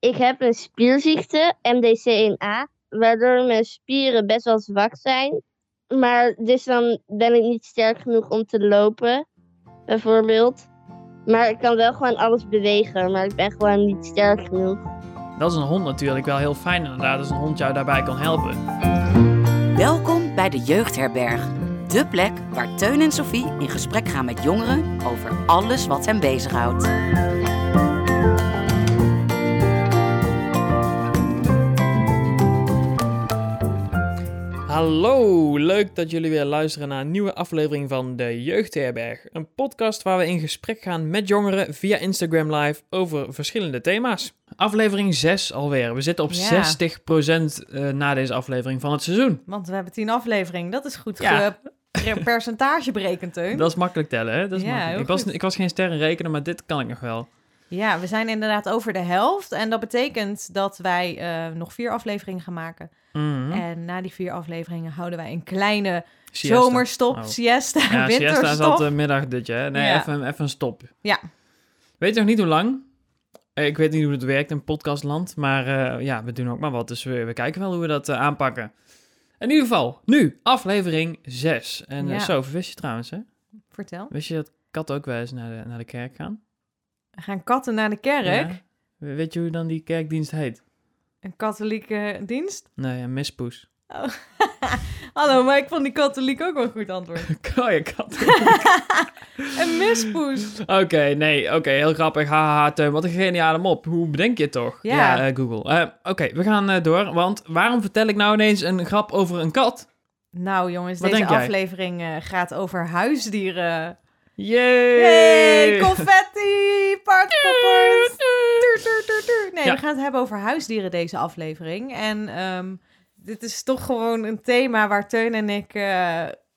Ik heb een spierziekte, MDC1A, waardoor mijn spieren best wel zwak zijn. Maar dus dan ben ik niet sterk genoeg om te lopen, bijvoorbeeld. Maar ik kan wel gewoon alles bewegen, maar ik ben gewoon niet sterk genoeg. Dat is een hond natuurlijk wel heel fijn inderdaad, als een hond jou daarbij kan helpen. Welkom bij de Jeugdherberg. De plek waar Teun en Sophie in gesprek gaan met jongeren over alles wat hen bezighoudt. Hallo, leuk dat jullie weer luisteren naar een nieuwe aflevering van De Jeugdherberg. Een podcast waar we in gesprek gaan met jongeren via Instagram Live over verschillende thema's. Aflevering 6 alweer. We zitten op 60% na deze aflevering van het seizoen. Want we hebben 10 afleveringen, dat is goed percentage berekend, Teun. Dat is makkelijk tellen, hè? Dat is makkelijk. Ik was geen sterren rekenen, maar dit kan ik nog wel. Ja, we zijn inderdaad over de helft. En dat betekent dat wij nog 4 afleveringen gaan maken. Mm-hmm. En na die 4 afleveringen houden wij een kleine siesta. Zomerstop, siesta, ja, winterstop. Siesta is altijd middagdutje, hè? Nee, even een stop. Ja. Weet nog niet hoe lang. Ik weet niet hoe het werkt in podcastland. Maar we doen ook maar wat. Dus we kijken wel hoe we dat aanpakken. In ieder geval, nu aflevering 6. En zo, wist je trouwens, hè? Vertel. Wist je dat katten ook wel eens naar de kerk gaan? Gaan katten naar de kerk? Ja. Weet je hoe dan die kerkdienst heet? Een katholieke dienst? Nee, een mispoes. Oh. Hallo, maar ik vond die katholiek ook wel een goed antwoord. Oh ja, katholiek. Een mispoes. Oké, heel grappig. Haha, Teun, wat een geniale mop. Hoe bedenk je het toch? Ja, Google. Oké, we gaan door, want waarom vertel ik nou ineens een grap over een kat? Nou jongens, wat deze aflevering gaat over huisdieren. Yay! Confetti, paardpoppers. We gaan het hebben over huisdieren deze aflevering. En dit is toch gewoon een thema waar Teun en ik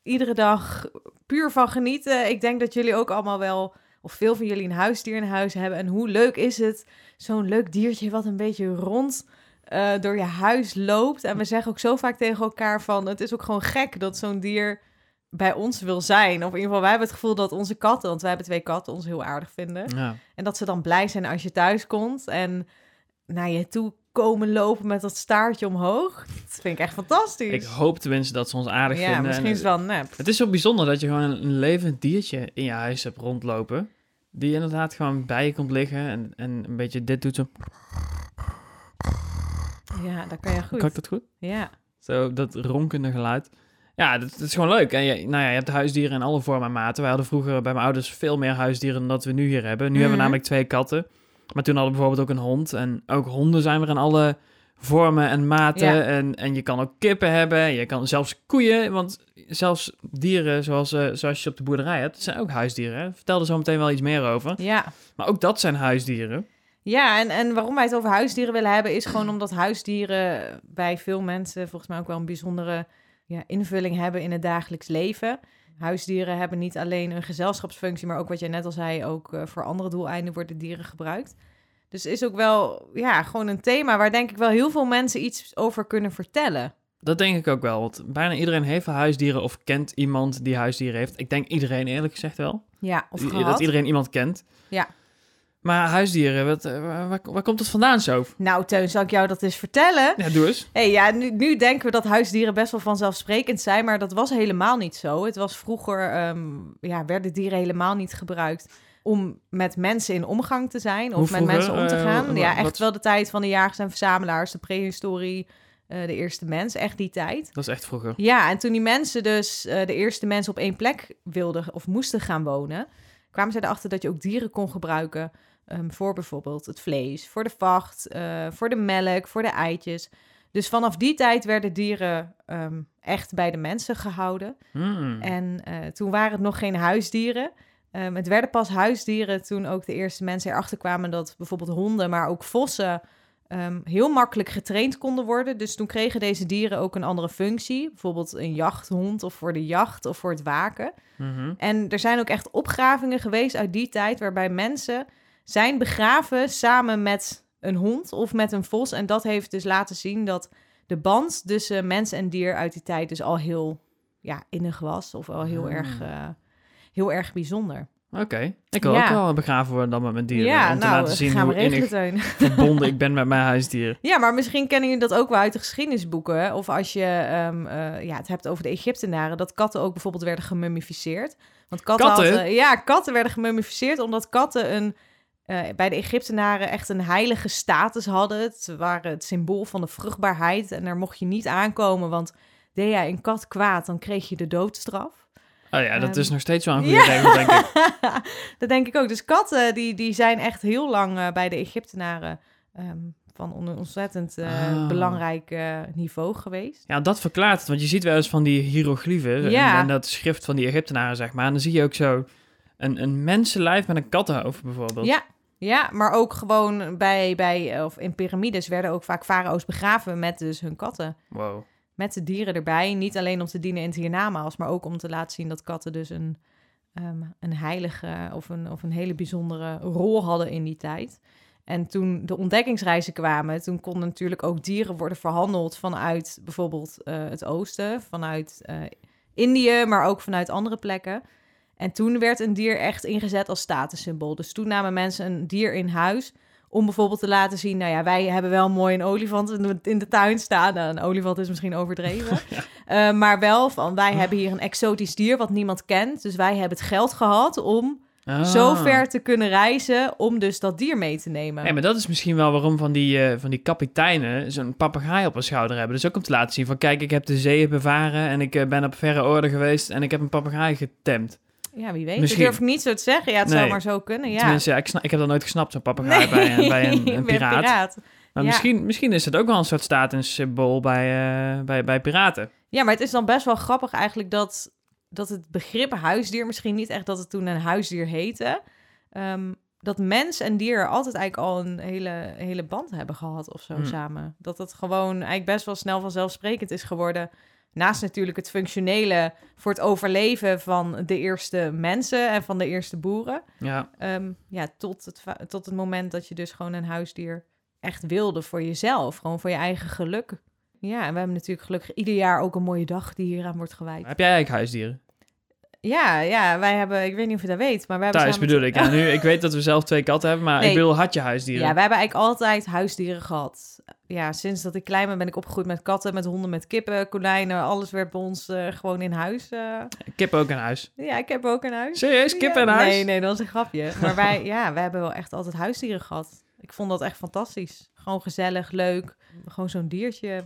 iedere dag puur van genieten. Ik denk dat jullie ook allemaal wel, of veel van jullie, een huisdier in huis hebben. En hoe leuk is het, zo'n leuk diertje wat een beetje rond door je huis loopt. En we zeggen ook zo vaak tegen elkaar van, het is ook gewoon gek dat zo'n dier bij ons wil zijn. Of in ieder geval, wij hebben het gevoel dat onze katten, want wij hebben 2 katten, ons heel aardig vinden. Ja. En dat ze dan blij zijn als je thuis komt en naar je toe komen lopen met dat staartje omhoog. Dat vind ik echt fantastisch. Ik hoop tenminste dat ze ons aardig vinden. Ja, misschien is het wel nep. Het is zo bijzonder dat je gewoon een levend diertje in je huis hebt rondlopen, die inderdaad gewoon bij je komt liggen en een beetje dit doet zo. Ja, dat kan je goed. Kan ik dat goed? Ja. Zo, dat ronkende geluid. Ja, dat is gewoon leuk. En je hebt huisdieren in alle vormen en maten. Wij hadden vroeger bij mijn ouders veel meer huisdieren dan dat we nu hier hebben. Nu hebben we namelijk 2 katten. Maar toen hadden we bijvoorbeeld ook een hond. En ook honden zijn weer in alle vormen en maten. Ja. En je kan ook kippen hebben. Je kan zelfs koeien. Want zelfs dieren zoals je op de boerderij hebt, zijn ook huisdieren. Hè? Vertel er zo meteen wel iets meer over. Ja. Maar ook dat zijn huisdieren. Ja, en waarom wij het over huisdieren willen hebben, is gewoon omdat huisdieren bij veel mensen volgens mij ook wel een bijzondere invulling hebben in het dagelijks leven. Huisdieren hebben niet alleen een gezelschapsfunctie, maar ook wat jij net al zei, ook voor andere doeleinden worden dieren gebruikt. Dus is ook wel gewoon een thema waar denk ik wel heel veel mensen iets over kunnen vertellen. Dat denk ik ook wel, want bijna iedereen heeft huisdieren of kent iemand die huisdieren heeft. Ik denk iedereen eerlijk gezegd wel. Ja, of gehad. Dat iedereen iemand kent. Ja. Maar huisdieren, waar komt het vandaan zo? Nou, Teun, zal ik jou dat eens vertellen? Ja, doe eens. Hey, nu denken we dat huisdieren best wel vanzelfsprekend zijn, maar dat was helemaal niet zo. Het was vroeger, werden dieren helemaal niet gebruikt om met mensen in omgang te zijn of met mensen om te gaan. Wel de tijd van de jagers en verzamelaars, de prehistorie, de eerste mens, echt die tijd. Dat is echt vroeger. Ja, en toen die mensen dus, de eerste mensen op één plek wilden of moesten gaan wonen, kwamen zij erachter dat je ook dieren kon gebruiken. Voor bijvoorbeeld het vlees, voor de vacht, voor de melk, voor de eitjes. Dus vanaf die tijd werden dieren echt bij de mensen gehouden. Mm. En toen waren het nog geen huisdieren. Het werden pas huisdieren toen ook de eerste mensen erachter kwamen dat bijvoorbeeld honden, maar ook vossen heel makkelijk getraind konden worden. Dus toen kregen deze dieren ook een andere functie. Bijvoorbeeld een jachthond of voor de jacht of voor het waken. Mm-hmm. En er zijn ook echt opgravingen geweest uit die tijd waarbij mensen zijn begraven samen met een hond of met een vos. En dat heeft dus laten zien dat de band tussen mens en dier uit die tijd dus al heel innig was. Of al heel erg bijzonder. Oké. Ik wil ook wel begraven worden dan met mijn dieren. Ja, om te laten zien hoe innig verbonden ik ben met mijn huisdier. Ja, maar misschien kennen jullie dat ook wel uit de geschiedenisboeken. Of als je het hebt over de Egyptenaren, dat katten ook bijvoorbeeld werden gemummificeerd. Want katten werden gemummificeerd omdat katten bij de Egyptenaren echt een heilige status hadden. Het waren het symbool van de vruchtbaarheid. En daar mocht je niet aankomen, want deed jij een kat kwaad, dan kreeg je de doodstraf. Oh ja, dat is nog steeds wel een goede regel, denk ik. Dat denk ik ook. Dus katten, die zijn echt heel lang bij de Egyptenaren van ontzettend belangrijk niveau geweest. Ja, dat verklaart het. Want je ziet wel eens van die hieroglyphen en dat schrift van die Egyptenaren, zeg maar. En dan zie je ook zo een mensenlijf met een kattenhoofd bijvoorbeeld. Ja, maar ook gewoon of in piramides werden ook vaak farao's begraven met dus hun katten. Wow. Met de dieren erbij. Niet alleen om te dienen in het hiernamaals, maar ook om te laten zien dat katten dus een heilige of een hele bijzondere rol hadden in die tijd. En toen de ontdekkingsreizen kwamen, toen konden natuurlijk ook dieren worden verhandeld vanuit bijvoorbeeld het oosten, vanuit Indië, maar ook vanuit andere plekken. En toen werd een dier echt ingezet als statussymbool. Dus toen namen mensen een dier in huis om bijvoorbeeld te laten zien, wij hebben wel mooi een olifant in de tuin staan. Nou, een olifant is misschien overdreven. Ja. Maar wel van, wij hebben hier een exotisch dier wat niemand kent. Dus wij hebben het geld gehad om zo ver te kunnen reizen om dus dat dier mee te nemen. Ja, maar dat is misschien wel waarom van die kapiteinen zo'n papegaai op hun schouder hebben. Dus ook om te laten zien van, kijk, ik heb de zeeën bevaren en ik ben op verre orde geweest en ik heb een papegaai getemd. Ja, wie weet. Misschien. Dat durf ik niet zo te zeggen. Ja, het zou maar zo kunnen, ja. Tenminste, ik heb dat nooit gesnapt, zo'n papegaai bij een piraat. Maar misschien is het ook wel een soort statussymbool bij piraten. Ja, maar het is dan best wel grappig eigenlijk dat het begrip huisdier, misschien niet echt dat het toen een huisdier heette, dat mens en dier altijd eigenlijk al een hele, hele band hebben gehad of zo samen. Dat het gewoon eigenlijk best wel snel vanzelfsprekend is geworden. Naast natuurlijk het functionele voor het overleven van de eerste mensen en van de eerste boeren. Ja. Tot het moment dat je dus gewoon een huisdier echt wilde voor jezelf. Gewoon voor je eigen geluk. Ja, en we hebben natuurlijk gelukkig ieder jaar ook een mooie dag die hieraan wordt gewijd. Heb jij eigenlijk huisdieren? Ja, wij hebben, ik weet niet of je dat weet, maar we hebben thuis bedoel ik. Ja, nu, ik weet dat we zelf 2 katten hebben, maar ik bedoel, had je huisdieren? Ja, wij hebben eigenlijk altijd huisdieren gehad. Ja, sinds dat ik klein ben ik opgegroeid met katten, met honden, met kippen, konijnen. Alles werd bij ons gewoon in huis. Kippen ook in huis? Ja, ik heb ook in huis. Serieus? Kippen in huis? Nee, dat is een grapje. Maar wij hebben wel echt altijd huisdieren gehad. Ik vond dat echt fantastisch. Gewoon gezellig, leuk. Gewoon zo'n diertje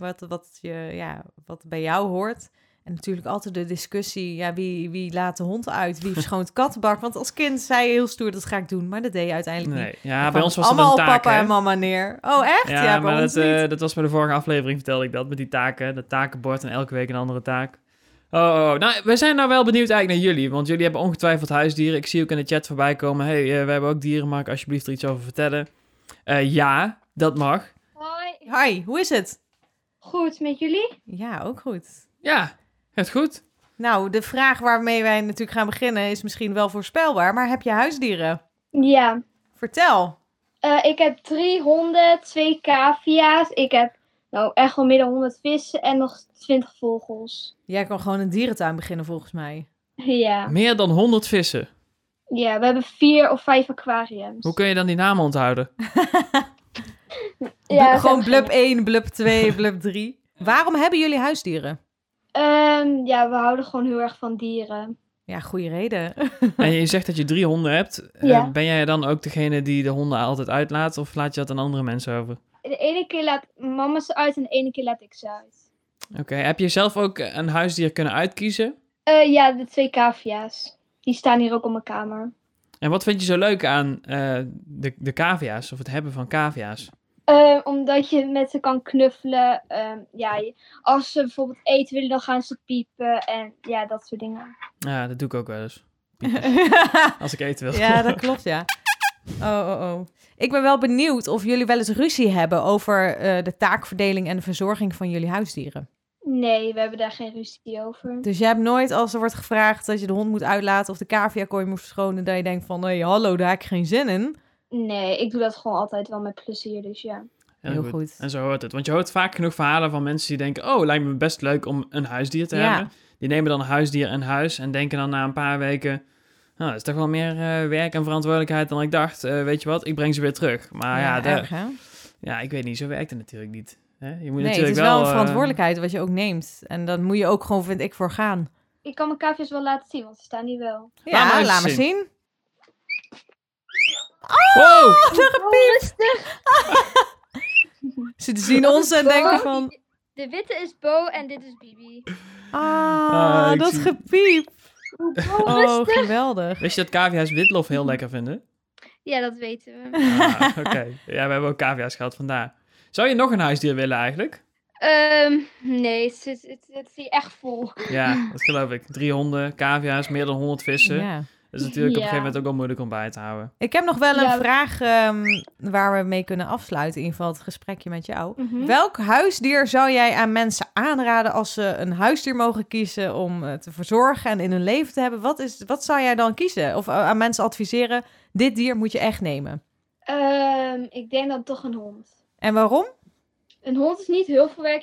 wat bij jou hoort. En natuurlijk altijd de discussie, wie laat de hond uit, wie verschoont kattenbak. Want als kind zei je heel stoer, dat ga ik doen, maar dat deed je uiteindelijk niet. Ja, bij ons was allemaal dat een taak, papa en mama neer. Oh, echt? Ja, maar dat was bij de vorige aflevering, vertelde ik dat, met die taken. Dat takenbord en elke week een andere taak. Oh. Nou, we zijn nou wel benieuwd eigenlijk naar jullie, want jullie hebben ongetwijfeld huisdieren. Ik zie ook in de chat voorbij komen, we hebben ook dieren, mag ik alsjeblieft er iets over vertellen? Ja, dat mag. Hoi, hoe is het? Goed, met jullie? Ja, ook goed. Ja. Het goed? Nou, de vraag waarmee wij natuurlijk gaan beginnen is misschien wel voorspelbaar, maar heb je huisdieren? Ja. Vertel. Ik heb 3 honden, 2 cavia's, ik heb echt wel meer dan 100 vissen en nog 20 vogels. Jij kan gewoon een dierentuin beginnen volgens mij. Ja. Meer dan 100 vissen? Ja, we hebben 4 of 5 aquariums. Hoe kun je dan die namen onthouden? Gewoon blub 1, blub 2, blub 3. Waarom hebben jullie huisdieren? We houden gewoon heel erg van dieren. Ja, goede reden. En je zegt dat je 3 honden hebt. Ja. Ben jij dan ook degene die de honden altijd uitlaat? Of laat je dat aan andere mensen over? De ene keer laat mama ze uit en de ene keer laat ik ze uit. Oké. Heb je zelf ook een huisdier kunnen uitkiezen? De 2 cavia's. Die staan hier ook op mijn kamer. En wat vind je zo leuk aan de cavia's? Of het hebben van cavia's? Omdat je met ze kan knuffelen. Als ze bijvoorbeeld eten willen, dan gaan ze piepen. En ja, dat soort dingen. Ja, dat doe ik ook wel eens. Als ik eten wil. Ja, dat klopt, ja. Oh. Ik ben wel benieuwd of jullie wel eens ruzie hebben over de taakverdeling en de verzorging van jullie huisdieren. Nee, we hebben daar geen ruzie over. Dus jij hebt nooit, als er wordt gevraagd dat je de hond moet uitlaten of de caviakooi moet verschonen, dat je denkt van, nee, hallo, daar heb ik geen zin in. Nee, ik doe dat gewoon altijd wel met plezier, dus ja. Heel goed. En zo hoort het. Want je hoort vaak genoeg verhalen van mensen die denken, oh, lijkt me best leuk om een huisdier te hebben. Die nemen dan een huisdier in huis en denken dan na een paar weken, Nou, dat is toch wel meer werk en verantwoordelijkheid dan ik dacht. Weet je wat, ik breng ze weer terug. Maar ja, ik weet niet, zo werkt het natuurlijk niet. Hè? Je moet natuurlijk het is wel een verantwoordelijkheid wat je ook neemt. En dat moet je ook gewoon, vind ik, voor gaan. Ik kan mijn kaafjes wel laten zien, want ze staan hier wel. Ja, laat maar zien. Oh, wow. Rustig. Ze zien ons en denken van... De witte is Bo en dit is Bibi. Ah, dat gepiep. Oh, geweldig. Wist je dat cavia's witlof heel lekker vinden? Ja, dat weten we. Ah, oké. Ja, we hebben ook cavia's gehad vandaag. Zou je nog een huisdier willen eigenlijk? Nee, het is hier echt vol. Ja, dat geloof ik. 3 honden, cavia's, meer dan 100 vissen. Ja. Dat is natuurlijk op een gegeven moment ook wel moeilijk om bij te houden. Ik heb nog wel een vraag waar we mee kunnen afsluiten. In ieder geval het gesprekje met jou. Mm-hmm. Welk huisdier zou jij aan mensen aanraden als ze een huisdier mogen kiezen om te verzorgen en in hun leven te hebben? Wat zou jij dan kiezen? Of aan mensen adviseren, dit dier moet je echt nemen? Ik denk dan toch een hond. En waarom? Een hond is niet heel veel werk.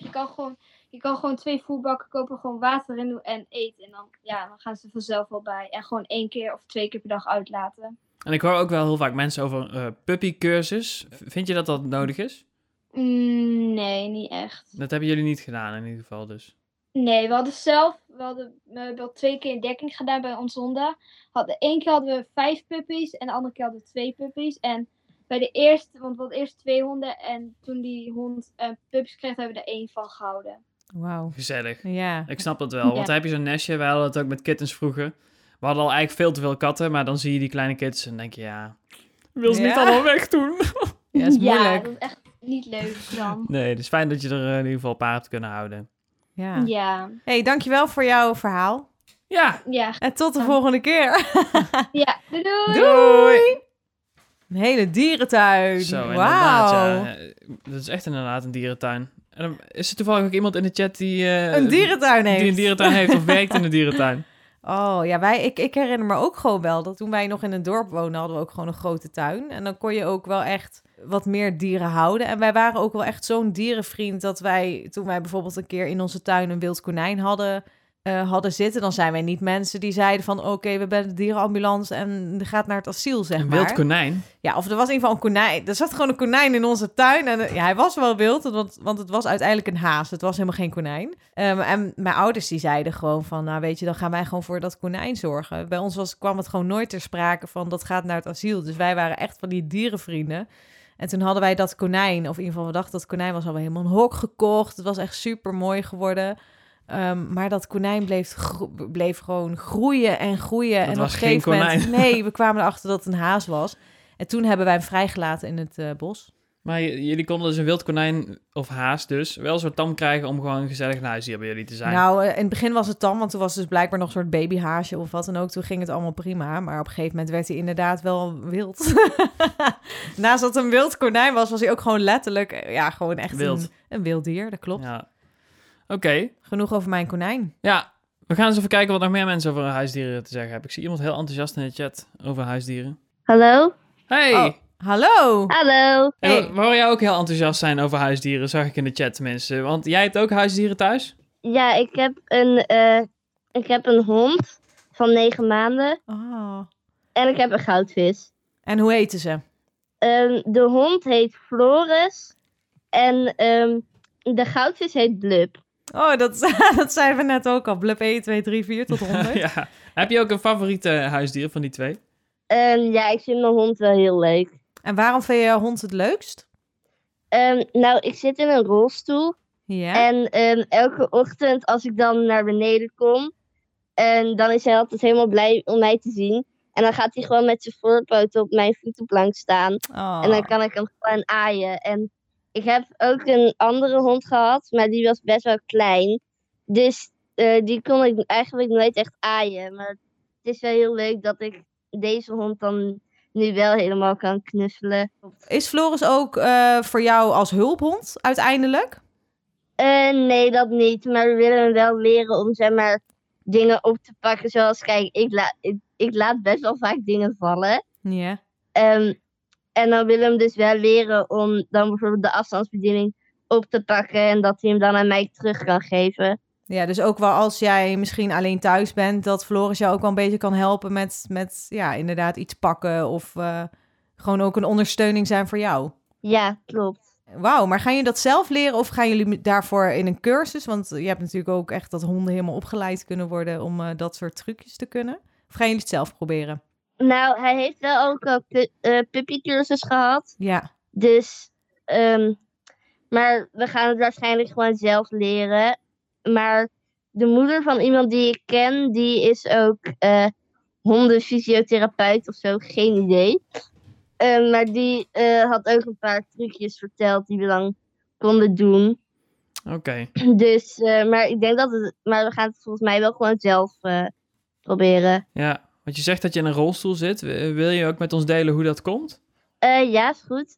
Je kan gewoon 2 voerbakken kopen, gewoon water in doen en eten. En dan gaan ze vanzelf wel bij. En gewoon 1 keer of 2 keer per dag uitlaten. En ik hoor ook wel heel vaak mensen over puppycursus. Vind je dat nodig is? Nee, niet echt. Dat hebben jullie niet gedaan in ieder geval dus? Nee, we hadden 2 keer in dekking gedaan bij ons zondag. 1 keer hadden we 5 puppies en de andere keer hadden we 2 puppies. En bij de eerste, want we hadden eerst 2 honden. En toen die hond puppies kreeg, hebben we er 1 van gehouden. Wauw. Gezellig. Ja. Ik snap dat wel. Want dan heb je zo'n nestje. Wij hadden het ook met kittens vroeger. We hadden al eigenlijk veel te veel katten. Maar dan zie je die kleine kittens en denk je, wil ze niet allemaal weg doen? Ja, dat is moeilijk. Ja, dat is echt niet leuk dan. Nee, het is fijn dat je er in ieder geval een paar hebt kunnen houden. Ja. Hey, dankjewel voor jouw verhaal. Ja. En tot de volgende keer. Ja, doei! Een hele dierentuin. Zo, inderdaad, ja. Dat is echt inderdaad een dierentuin. En is er toevallig ook iemand in de chat die een dierentuin heeft? Die een dierentuin heeft of werkt in een dierentuin. Oh ja, ik herinner me ook gewoon wel dat toen wij nog in een dorp woonden, hadden we ook gewoon een grote tuin. En dan kon je ook wel echt wat meer dieren houden. En wij waren ook wel echt zo'n dierenvriend dat wij, toen wij bijvoorbeeld een keer in onze tuin een wild konijn hadden zitten, dan zijn wij niet mensen die zeiden van oké, we bellen de dierenambulance en gaat naar het asiel, zeg maar. Een wild konijn? Ja, of er was in ieder geval een konijn. Er zat gewoon een konijn in onze tuin en hij was wel wild, want het was uiteindelijk een haas. Het was helemaal geen konijn. En mijn ouders die zeiden gewoon van, nou weet je, dan gaan wij gewoon voor dat konijn zorgen. Bij ons kwam het gewoon nooit ter sprake van dat gaat naar het asiel. Dus wij waren echt van die dierenvrienden. En toen hadden wij dat konijn, of in ieder geval we dachten dat konijn was, al helemaal een hok gekocht. Het was echt super mooi geworden. Maar dat konijn bleef gewoon groeien en groeien. Dat en was op een gegeven moment, we kwamen erachter dat het een haas was. En toen hebben wij hem vrijgelaten in het bos. Maar jullie konden dus een wild konijn of haas dus wel zo tam krijgen om gewoon gezellig naar huis hier bij jullie te zijn. Nou, in het begin was het tam, want toen was dus blijkbaar nog een soort babyhaasje of wat dan ook. Toen ging het allemaal prima, maar op een gegeven moment werd hij inderdaad wel wild. Naast dat een wild konijn was, was hij ook gewoon letterlijk, gewoon echt wild. Een wild dier, dat klopt. Ja. Oké. Genoeg over mijn konijn. Ja, we gaan eens even kijken wat nog meer mensen over huisdieren te zeggen hebben. Ik zie iemand heel enthousiast in de chat over huisdieren. Hallo? Hey! Oh, hallo! Hallo! Hey. We horen jou ook heel enthousiast zijn over huisdieren, zag ik in de chat tenminste. Want jij hebt ook huisdieren thuis? Ja, ik heb een hond van 9 maanden. Oh. En ik heb een goudvis. En hoe heten ze? De hond heet Floris en de goudvis heet Blub. Oh, dat zeiden we net ook al. Blub 1, 2, 3, 4 tot 100. Ja. Heb je ook een favoriete huisdier van die 2? Ik vind mijn hond wel heel leuk. En waarom vind je jouw hond het leukst? Ik zit in een rolstoel. Ja. En elke ochtend als ik dan naar beneden kom, dan is hij altijd helemaal blij om mij te zien. En dan gaat hij gewoon met zijn voorpoten op mijn voetenplank staan. Oh. En dan kan ik hem gewoon aaien. En ik heb ook een andere hond gehad, maar die was best wel klein. Dus die kon ik eigenlijk nooit echt aaien. Maar het is wel heel leuk dat ik deze hond dan nu wel helemaal kan knuffelen. Is Floris ook voor jou als hulphond uiteindelijk? Nee, dat niet. Maar we willen hem wel leren om zeg maar dingen op te pakken. Zoals, kijk, ik laat best wel vaak dingen vallen. Ja. En dan wil hem dus wel leren om dan bijvoorbeeld de afstandsbediening op te pakken. En dat hij hem dan aan mij terug kan geven. Ja, dus ook wel als jij misschien alleen thuis bent, dat Floris jou ook wel een beetje kan helpen met ja, inderdaad iets pakken of gewoon ook een ondersteuning zijn voor jou. Ja, klopt. Wauw, maar gaan jullie dat zelf leren of gaan jullie daarvoor in een cursus? Want je hebt natuurlijk ook echt dat honden helemaal opgeleid kunnen worden om dat soort trucjes te kunnen. Of gaan jullie het zelf proberen? Nou, hij heeft wel ook een puppycursus gehad. Ja. Dus, maar we gaan het waarschijnlijk gewoon zelf leren. Maar de moeder van iemand die ik ken, die is ook hondenfysiotherapeut of zo, geen idee. Maar die had ook een paar trucjes verteld die we dan konden doen. Oké. Okay. Dus, maar ik denk dat het... Maar we gaan het volgens mij wel gewoon zelf proberen. Ja, want je zegt dat je in een rolstoel zit. Wil je ook met ons delen hoe dat komt? Ja, is goed.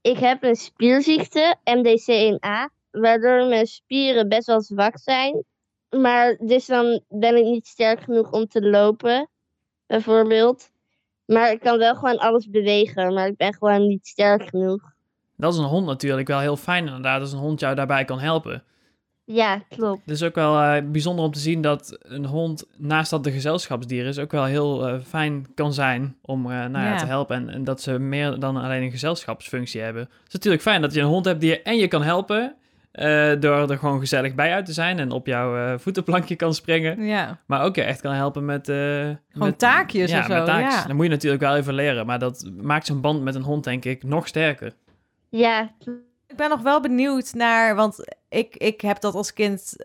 Ik heb een spierziekte, MDC1A, waardoor mijn spieren best wel zwak zijn. Maar dus dan ben ik niet sterk genoeg om te lopen, bijvoorbeeld. Maar ik kan wel gewoon alles bewegen, maar ik ben gewoon niet sterk genoeg. Dat is een hond natuurlijk wel heel fijn inderdaad, als een hond jou daarbij kan helpen. Ja, klopt. Het is ook wel bijzonder om te zien dat een hond, naast dat de gezelschapsdier is, ook wel heel fijn kan zijn om te helpen. En dat ze meer dan alleen een gezelschapsfunctie hebben. Het is natuurlijk fijn dat je een hond hebt die je en je kan helpen, door er gewoon gezellig bij uit te zijn en op jouw voetenplankje kan springen. Ja. Maar ook echt kan helpen met... gewoon taakjes of zo. Met taakjes. Ja. Dan moet je natuurlijk wel even leren. Maar dat maakt zo'n band met een hond, denk ik, nog sterker. Ja. Ik ben nog wel benieuwd naar... Want ik heb dat als kind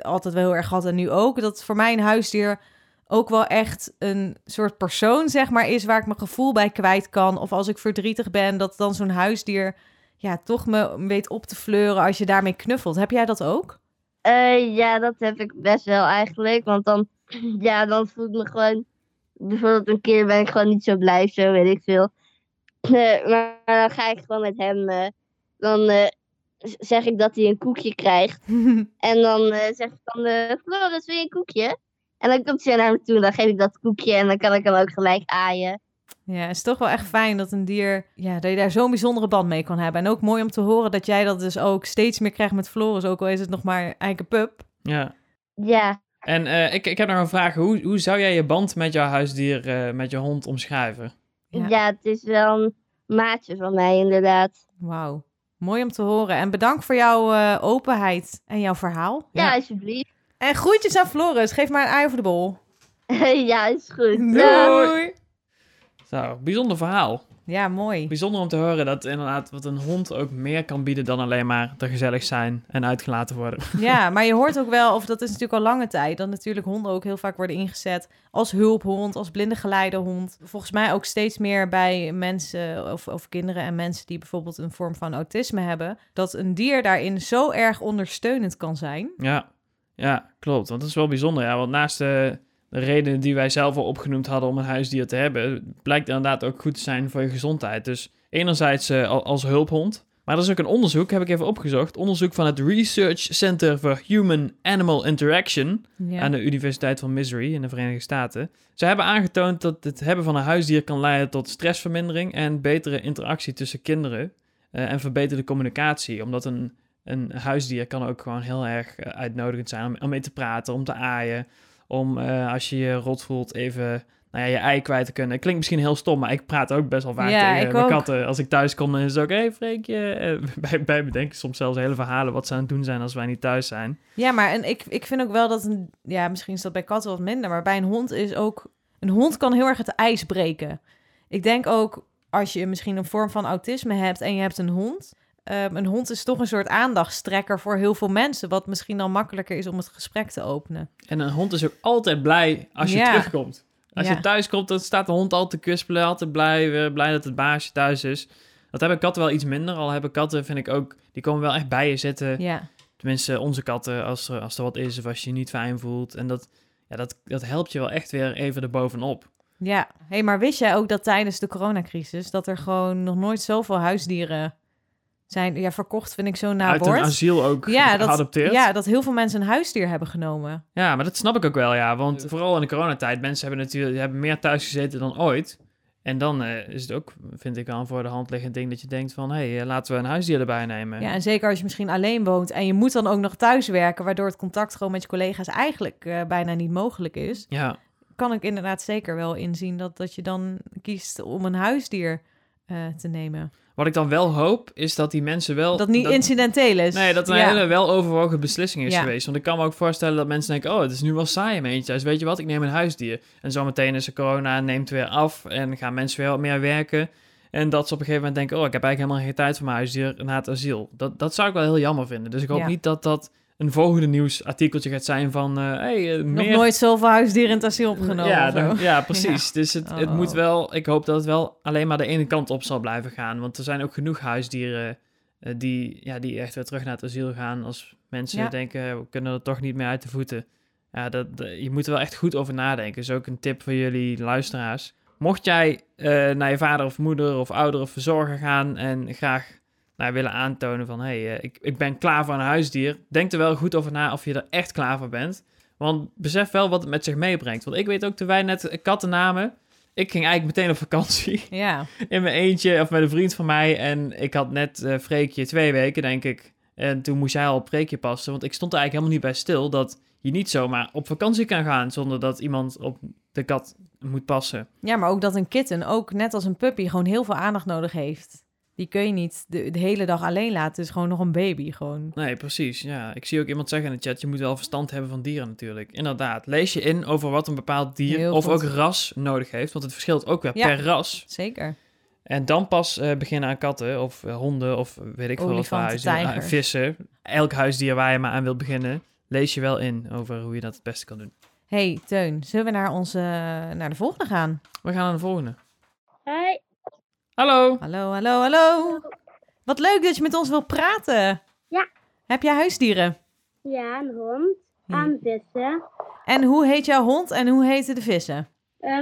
altijd wel heel erg gehad en nu ook. Dat voor mij een huisdier ook wel echt een soort persoon, zeg maar, is waar ik mijn gevoel bij kwijt kan. Of als ik verdrietig ben, dat dan zo'n huisdier... Ja, toch me weet op te fleuren als je daarmee knuffelt. Heb jij dat ook? Ja, dat heb ik best wel eigenlijk. Want dan, ja, dan voel ik me gewoon... Bijvoorbeeld een keer ben ik gewoon niet zo blij of zo, weet ik veel. Maar dan ga ik gewoon met hem... Dan zeg ik dat hij een koekje krijgt. En dan zeg ik van... Floris, wil je een koekje? En dan komt hij naar me toe en dan geef ik dat koekje. En dan kan ik hem ook gelijk aaien. Ja, het is toch wel echt fijn dat een dier... Ja, dat je daar zo'n bijzondere band mee kan hebben. En ook mooi om te horen dat jij dat dus ook steeds meer krijgt met Floris. Ook al is het nog maar eigen pup. Ja. Ja. En ik heb nog een vraag. Hoe zou jij je band met jouw huisdier, met je hond, omschrijven? Ja, het is wel een maatje van mij inderdaad. Wauw. Mooi om te horen. En bedankt voor jouw openheid en jouw verhaal. Ja, alsjeblieft. En groetjes aan Floris. Geef maar een ei voor de bol. Ja, is goed. Doei. Zo, bijzonder verhaal. Ja, mooi. Bijzonder om te horen dat inderdaad wat een hond ook meer kan bieden dan alleen maar te gezellig zijn en uitgelaten worden. Ja, maar je hoort ook wel, of dat is natuurlijk al lange tijd, dat natuurlijk honden ook heel vaak worden ingezet als hulphond, als blindengeleidehond. Volgens mij ook steeds meer bij mensen of kinderen en mensen die bijvoorbeeld een vorm van autisme hebben, dat een dier daarin zo erg ondersteunend kan zijn. Ja, klopt. Want dat is wel bijzonder. Ja, want naast... De redenen die wij zelf al opgenoemd hadden om een huisdier te hebben, blijkt inderdaad ook goed te zijn voor je gezondheid. Dus enerzijds als hulphond, maar er is ook een onderzoek, heb ik even opgezocht. Onderzoek van het Research Center for Human-Animal Interaction aan de Universiteit van Missouri in de Verenigde Staten. Ze hebben aangetoond dat het hebben van een huisdier kan leiden tot stressvermindering en betere interactie tussen kinderen en verbeterde communicatie, omdat een huisdier kan ook gewoon heel erg uitnodigend zijn om mee te praten, om te aaien. Om als je je rot voelt even je ei kwijt te kunnen. Klinkt misschien heel stom, maar ik praat ook best wel vaak tegen mijn katten. Als ik thuis kom, dan is het ook... Hey, Freekje. Bij me denk ik soms zelfs hele verhalen wat ze aan het doen zijn als wij niet thuis zijn. Ja, maar en ik vind ook wel dat... misschien is dat bij katten wat minder, maar bij een hond is ook... Een hond kan heel erg het ijs breken. Ik denk ook, als je misschien een vorm van autisme hebt en je hebt een hond... een hond is toch een soort aandachtstrekker voor heel veel mensen, wat misschien dan makkelijker is om het gesprek te openen. En een hond is ook altijd blij als je terugkomt. Als je thuis komt, dan staat de hond altijd te kwispelen, altijd blij dat het baasje thuis is. Dat hebben katten wel iets minder. Al hebben katten, vind ik ook, die komen wel echt bij je zitten. Ja. Tenminste, onze katten, als er wat is of als je je niet fijn voelt. En dat helpt je wel echt weer even erbovenop. Ja, maar wist jij ook dat tijdens de coronacrisis dat er gewoon nog nooit zoveel huisdieren... zijn verkocht, vind ik zo naar woord. Uit een asiel ook geadopteerd. Ja, dat heel veel mensen een huisdier hebben genomen. Ja, maar dat snap ik ook wel, want vooral in de coronatijd... mensen hebben natuurlijk meer thuis gezeten dan ooit. En dan is het ook, vind ik, wel een voor de hand liggend ding dat je denkt van, hé, laten we een huisdier erbij nemen. Ja, en zeker als je misschien alleen woont en je moet dan ook nog thuiswerken, waardoor het contact gewoon met je collega's eigenlijk bijna niet mogelijk is. Ja. Kan ik inderdaad zeker wel inzien dat je dan kiest om een huisdier te nemen. Wat ik dan wel hoop, is dat die mensen wel... Dat niet incidenteel is. Nee, dat een hele weloverwogen beslissing is geweest. Want ik kan me ook voorstellen dat mensen denken, oh, het is nu wel saai in mijn eentje. Dus weet je wat, ik neem een huisdier. En zometeen is er corona, neemt weer af en gaan mensen weer wat meer werken. En dat ze op een gegeven moment denken, oh, ik heb eigenlijk helemaal geen tijd voor mijn huisdier na het asiel. Dat zou ik wel heel jammer vinden. Dus ik hoop niet dat een volgende nieuwsartikeltje gaat zijn van... nog nooit zoveel huisdieren in het asiel opgenomen. Ja, precies. Ja. Dus het moet wel... Ik hoop dat het wel alleen maar de ene kant op zal blijven gaan. Want er zijn ook genoeg huisdieren die echt weer terug naar het asiel gaan. Als mensen denken, we kunnen er toch niet meer uit de voeten. Ja, je moet er wel echt goed over nadenken. Dus ook een tip voor jullie luisteraars. Mocht jij naar je vader of moeder of ouder of verzorger gaan en graag... willen aantonen van, ik ben klaar voor een huisdier. Denk er wel goed over na of je er echt klaar voor bent. Want besef wel wat het met zich meebrengt. Want ik weet ook, toen wij net katten namen, ik ging eigenlijk meteen op vakantie. Ja. In mijn eentje, of met een vriend van mij. En ik had net Freekje 2 weken, denk ik. En toen moest jij al op Freekje passen. Want ik stond er eigenlijk helemaal niet bij stil dat je niet zomaar op vakantie kan gaan zonder dat iemand op de kat moet passen. Ja, maar ook dat een kitten, ook net als een puppy, gewoon heel veel aandacht nodig heeft. Die kun je niet de hele dag alleen laten. Dus gewoon nog een baby gewoon. Nee, precies. Ja, ik zie ook iemand zeggen in de chat, je moet wel verstand hebben van dieren natuurlijk. Inderdaad. Lees je in over wat een bepaald dier ook ras nodig heeft. Want het verschilt ook weer per ras. Zeker. En dan pas beginnen aan katten of honden of weet ik veel wat voor huisdieren. Vissen. Elk huisdier waar je maar aan wilt beginnen. Lees je wel in over hoe je dat het beste kan doen. Hey Teun, zullen we naar de volgende gaan? We gaan naar de volgende. Hoi. Hallo. Hallo. Wat leuk dat je met ons wilt praten. Ja. Heb jij huisdieren? Ja, een hond. En vissen. En hoe heet jouw hond en hoe heten de vissen?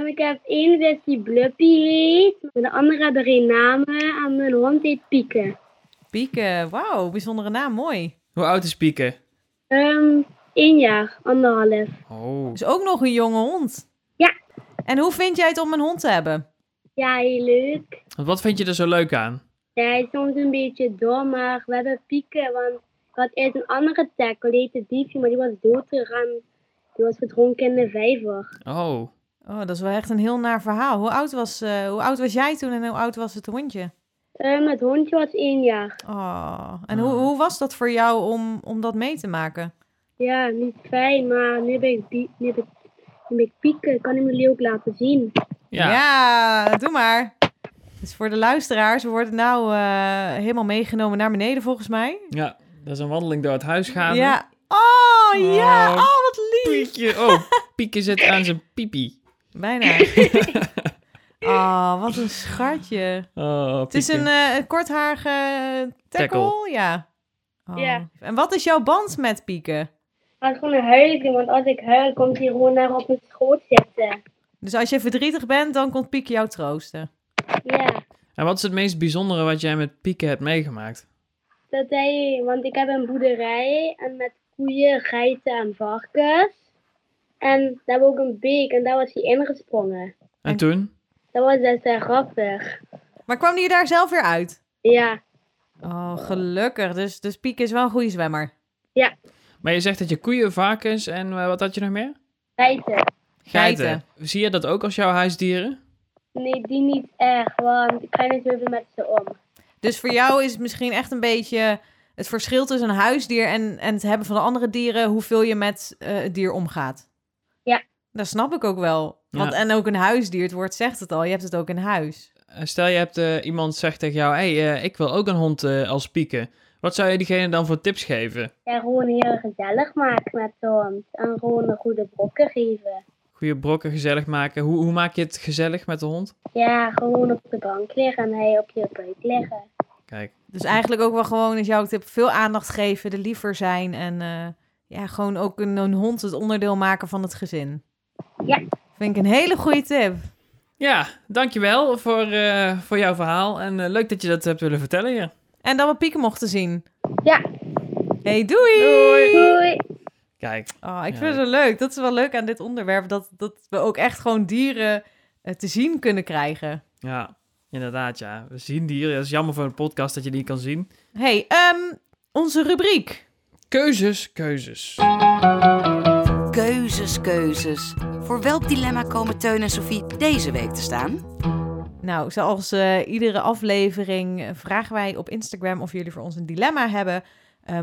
Ik heb één vis die Bluppy heet. De andere hebben geen namen. En mijn hond heet Pieke. Pieke, wauw. Bijzondere naam, mooi. Hoe oud is Pieke? 1 jaar, 1,5. Oh. Dus ook nog een jonge hond. Ja. En hoe vind jij het om een hond te hebben? Ja, heel leuk. Wat vind je er zo leuk aan? Ja, hij is soms een beetje dom, maar we hebben Pieken. Want ik had eerst een andere tackle, die heette Diefje, maar die was doodgegaan. Die was verdronken in de vijver. Oh, dat is wel echt een heel naar verhaal. Hoe oud was jij toen en hoe oud was het hondje? Het hondje was 1 jaar. Oh, en hoe was dat voor jou om dat mee te maken? Ja, niet fijn, maar nu ben ik Pieken. Ik kan hem jullie ook laten zien. Ja, doe maar. Dus voor de luisteraars, we worden nou helemaal meegenomen naar beneden volgens mij. Ja, dat is een wandeling door het huis gaan. Ja. Oh, wat lief. Piekje. Oh, Piekje zit aan zijn piepie. Bijna. Oh, wat een schatje. Oh, het is een korthaarige tackle. Ja. Oh. Ja. En wat is jouw band met Pieken? Het is gewoon een huiling, want als ik huil, komt hij gewoon naar op mijn schoot zitten. Dus als je verdrietig bent, dan komt Pieke jou troosten. Ja. En wat is het meest bijzondere wat jij met Pieke hebt meegemaakt? Want ik heb een boerderij en met koeien, geiten en varkens. En daar hebben we ook een beek en daar was hij ingesprongen. En toen? Dat was best wel grappig. Maar kwam hij daar zelf weer uit? Ja. Oh, gelukkig. Dus Pieke is wel een goede zwemmer. Ja. Maar je zegt dat je koeien, varkens en wat had je nog meer? Geiten. Zie je dat ook als jouw huisdieren? Nee, die niet echt, want ik ga niet zoveel met ze om. Dus voor jou is het misschien echt een beetje het verschil tussen een huisdier en het hebben van de andere dieren, hoeveel je met het dier omgaat. Ja. Dat snap ik ook wel. Want, en ook een huisdier, het woord zegt het al, je hebt het ook in huis. Stel je hebt iemand zegt tegen jou, ik wil ook een hond als Pieken. Wat zou je diegene dan voor tips geven? Ja, gewoon heel gezellig maken met de hond. En gewoon een goede brokken geven. Goede brokken gezellig maken. Hoe maak je het gezellig met de hond? Ja, gewoon op de bank liggen en hij op je buik liggen. Kijk. Dus eigenlijk ook wel gewoon is jouw tip veel aandacht geven, de liever zijn en gewoon ook een hond het onderdeel maken van het gezin. Ja. Vind ik een hele goede tip. Ja, dankjewel voor jouw verhaal en leuk dat je dat hebt willen vertellen hier. En dat we Pieken mochten zien. Ja. Hey, doei! Doei! Kijk. Oh, ik vind het wel leuk. Dat is wel leuk aan dit onderwerp. Dat we ook echt gewoon dieren te zien kunnen krijgen. Ja, inderdaad, ja. We zien die. Het is jammer voor een podcast dat je die kan zien. Hey, onze rubriek. Keuzes. Keuzes. Voor welk dilemma komen Teun en Sophie deze week te staan? Nou, zoals iedere aflevering vragen wij op Instagram of jullie voor ons een dilemma hebben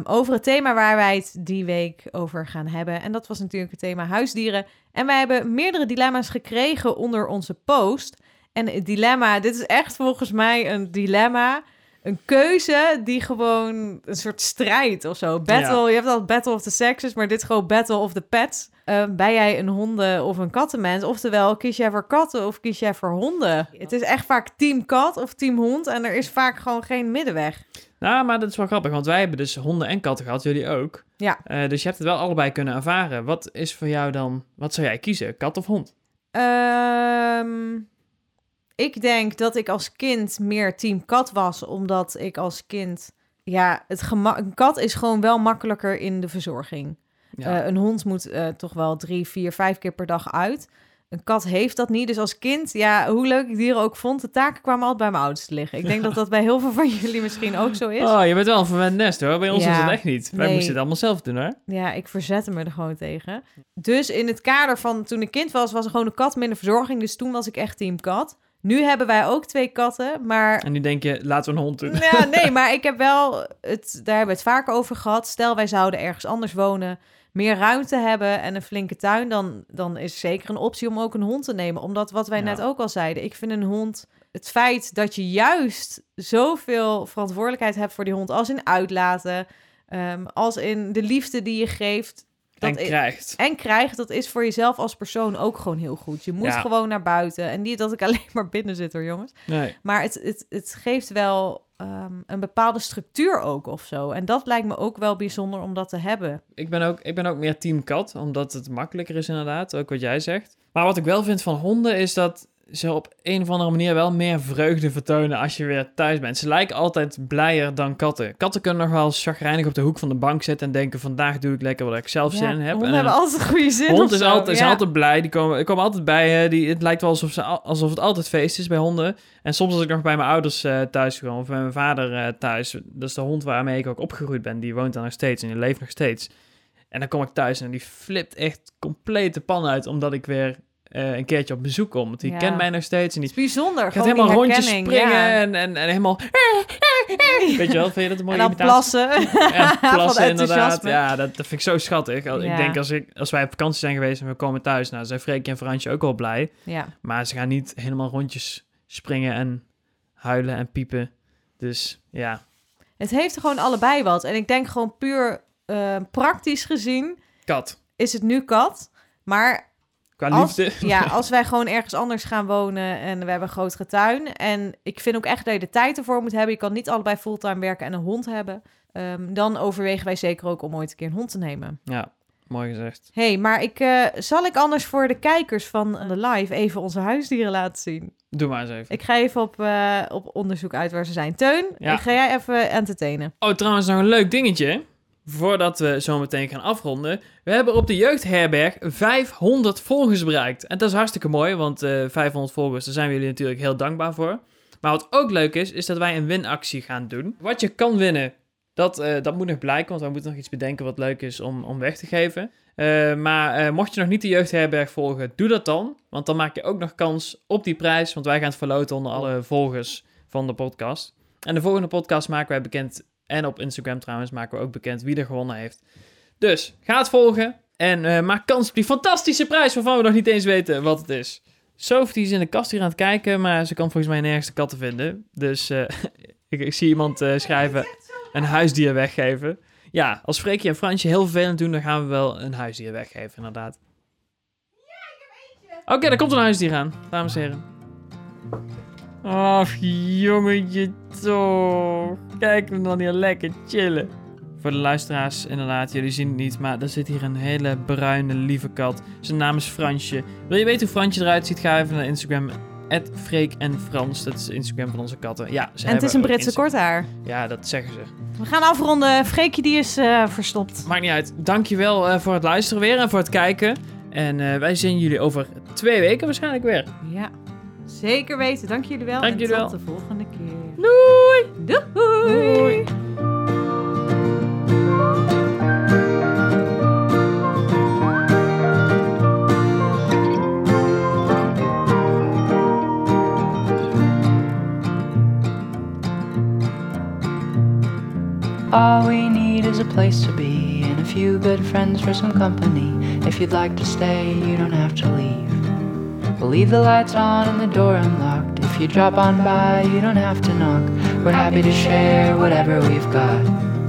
over het thema waar wij het die week over gaan hebben. En dat was natuurlijk het thema huisdieren. En wij hebben meerdere dilemma's gekregen onder onze post. En het dilemma, dit is echt volgens mij een dilemma. Een keuze die gewoon een soort strijd of zo. Battle, ja. Je hebt al Battle of the Sexes, maar dit gewoon Battle of the Pets. Ben jij een honden- of een kattenmens? Oftewel, kies jij voor katten of kies jij voor honden? Het is echt vaak team kat of team hond en er is vaak gewoon geen middenweg. Nou, maar dat is wel grappig, want wij hebben dus honden en katten gehad, jullie ook. Ja. Dus je hebt het wel allebei kunnen ervaren. Wat is voor jou dan, wat zou jij kiezen, kat of hond? Ik denk dat ik als kind meer team kat was, omdat ik als kind... Ja, een kat is gewoon wel makkelijker in de verzorging. Ja. Een hond moet toch wel 3, 4, 5 keer per dag uit. Een kat heeft dat niet. Dus als kind, ja, hoe leuk ik dieren ook vond, de taken kwamen altijd bij mijn ouders te liggen. Ik denk dat dat bij heel veel van jullie misschien ook zo is. Oh, je bent wel een verwend nest hoor. Bij ons is dat echt niet. Wij moesten het allemaal zelf doen hoor. Ja, ik verzette me er gewoon tegen. Dus in het kader van toen ik kind was, was er gewoon een kat minder verzorging. Dus toen was ik echt team kat. Nu hebben wij ook 2 katten, maar... En nu denk je, laten we een hond doen. Ja, nee, maar ik heb wel... Daar hebben we het vaak over gehad. Stel, wij zouden ergens anders wonen, meer ruimte hebben en een flinke tuin... dan is zeker een optie om ook een hond te nemen. Omdat wat wij net ook al zeiden, ik vind een hond... Het feit dat je juist zoveel verantwoordelijkheid hebt voor die hond... als in uitlaten, als in de liefde die je geeft... En krijgt, dat is voor jezelf als persoon ook gewoon heel goed. Je moet gewoon naar buiten. En niet dat ik alleen maar binnen zit hoor, jongens. Nee. Maar het geeft wel een bepaalde structuur ook of zo. En dat lijkt me ook wel bijzonder om dat te hebben. Ik ben ook meer team kat, omdat het makkelijker is inderdaad. Ook wat jij zegt. Maar wat ik wel vind van honden is dat ze op een of andere manier wel meer vreugde vertonen als je weer thuis bent. Ze lijken altijd blijer dan katten. Katten kunnen nog wel chagrijnig op de hoek van de bank zitten en denken, vandaag doe ik lekker wat ik zelf zin in heb. Honden hebben altijd een goede zin. Hond is altijd blij, die komen altijd bij. Het lijkt wel alsof het altijd feest is bij honden. En soms als ik nog bij mijn ouders thuis kom of bij mijn vader thuis, dat is de hond waarmee ik ook opgegroeid ben, die woont daar nog steeds en die leeft nog steeds. En dan kom ik thuis en die flipt echt compleet de pan uit, omdat ik weer... een keertje op bezoek kom. Want die kent mij nog steeds. En die... Het is bijzonder. Gaat helemaal rondjes springen. Ja. En helemaal... Weet je wel, vind je dat een mooie imitatie? En dan plassen. Plassen inderdaad. Ja, dat vind ik zo schattig. Ja. Ik denk als wij op vakantie zijn geweest en we komen thuis... Nou, zijn Freekje en Fransje ook wel blij. Ja. Maar ze gaan niet helemaal rondjes springen en huilen en piepen. Dus ja. Het heeft er gewoon allebei wat. En ik denk gewoon puur praktisch gezien... Kat. Is het nu kat. Maar... Qua liefde. Als wij gewoon ergens anders gaan wonen en we hebben een grotere tuin. En ik vind ook echt dat je de tijd ervoor moet hebben. Je kan niet allebei fulltime werken en een hond hebben. Dan overwegen wij zeker ook om ooit een keer een hond te nemen. Ja, mooi gezegd. Hey, maar zal ik anders voor de kijkers van de live even onze huisdieren laten zien? Doe maar eens even. Ik ga even op onderzoek uit waar ze zijn. Teun, ik ga jij even entertainen. Oh, trouwens nog een leuk dingetje. Voordat we zo meteen gaan afronden. We hebben op de Jeugdherberg 500 volgers bereikt. En dat is hartstikke mooi, want 500 volgers, daar zijn we jullie natuurlijk heel dankbaar voor. Maar wat ook leuk is dat wij een winactie gaan doen. Wat je kan winnen, dat moet nog blijken, want we moeten nog iets bedenken wat leuk is om weg te geven. Maar mocht je nog niet de Jeugdherberg volgen, doe dat dan. Want dan maak je ook nog kans op die prijs, want wij gaan het verloten onder alle volgers van de podcast. En de volgende podcast maken wij bekend... En op Instagram trouwens maken we ook bekend wie er gewonnen heeft. Dus, ga het volgen. En maak kans op die fantastische prijs waarvan we nog niet eens weten wat het is. Sophie is in de kast hier aan het kijken, maar ze kan volgens mij nergens de katten vinden. Dus ik zie iemand schrijven, een huisdier weggeven. Ja, als Freekje en Fransje heel vervelend doen, dan gaan we wel een huisdier weggeven, inderdaad. Ja, ik heb eentje. Oké, daar komt een huisdier aan, dames en heren. Ach, jongetje toch. Kijk hem dan hier lekker chillen. Voor de luisteraars, inderdaad, jullie zien het niet, maar er zit hier een hele bruine, lieve kat. Zijn naam is Fransje. Wil je weten hoe Fransje eruit ziet? Ga even naar Instagram, @freekenfrans. Dat is de Instagram van onze katten. Ja, en het is een Britse korthaar. Ja, dat zeggen ze. We gaan afronden. Freekje, die is verstopt. Maakt niet uit. Dankjewel voor het luisteren weer en voor het kijken. En wij zien jullie over 2 weken waarschijnlijk weer. Ja. Zeker weten. Dank jullie wel. Dank jullie wel. En tot de volgende keer. Doei. Doei. Doei. All we need is a place to be and a few good friends for some company. If you'd like to stay, you don't have to leave. We'll leave the lights on and the door unlocked. If you drop on by, you don't have to knock. We're happy to share whatever we've got.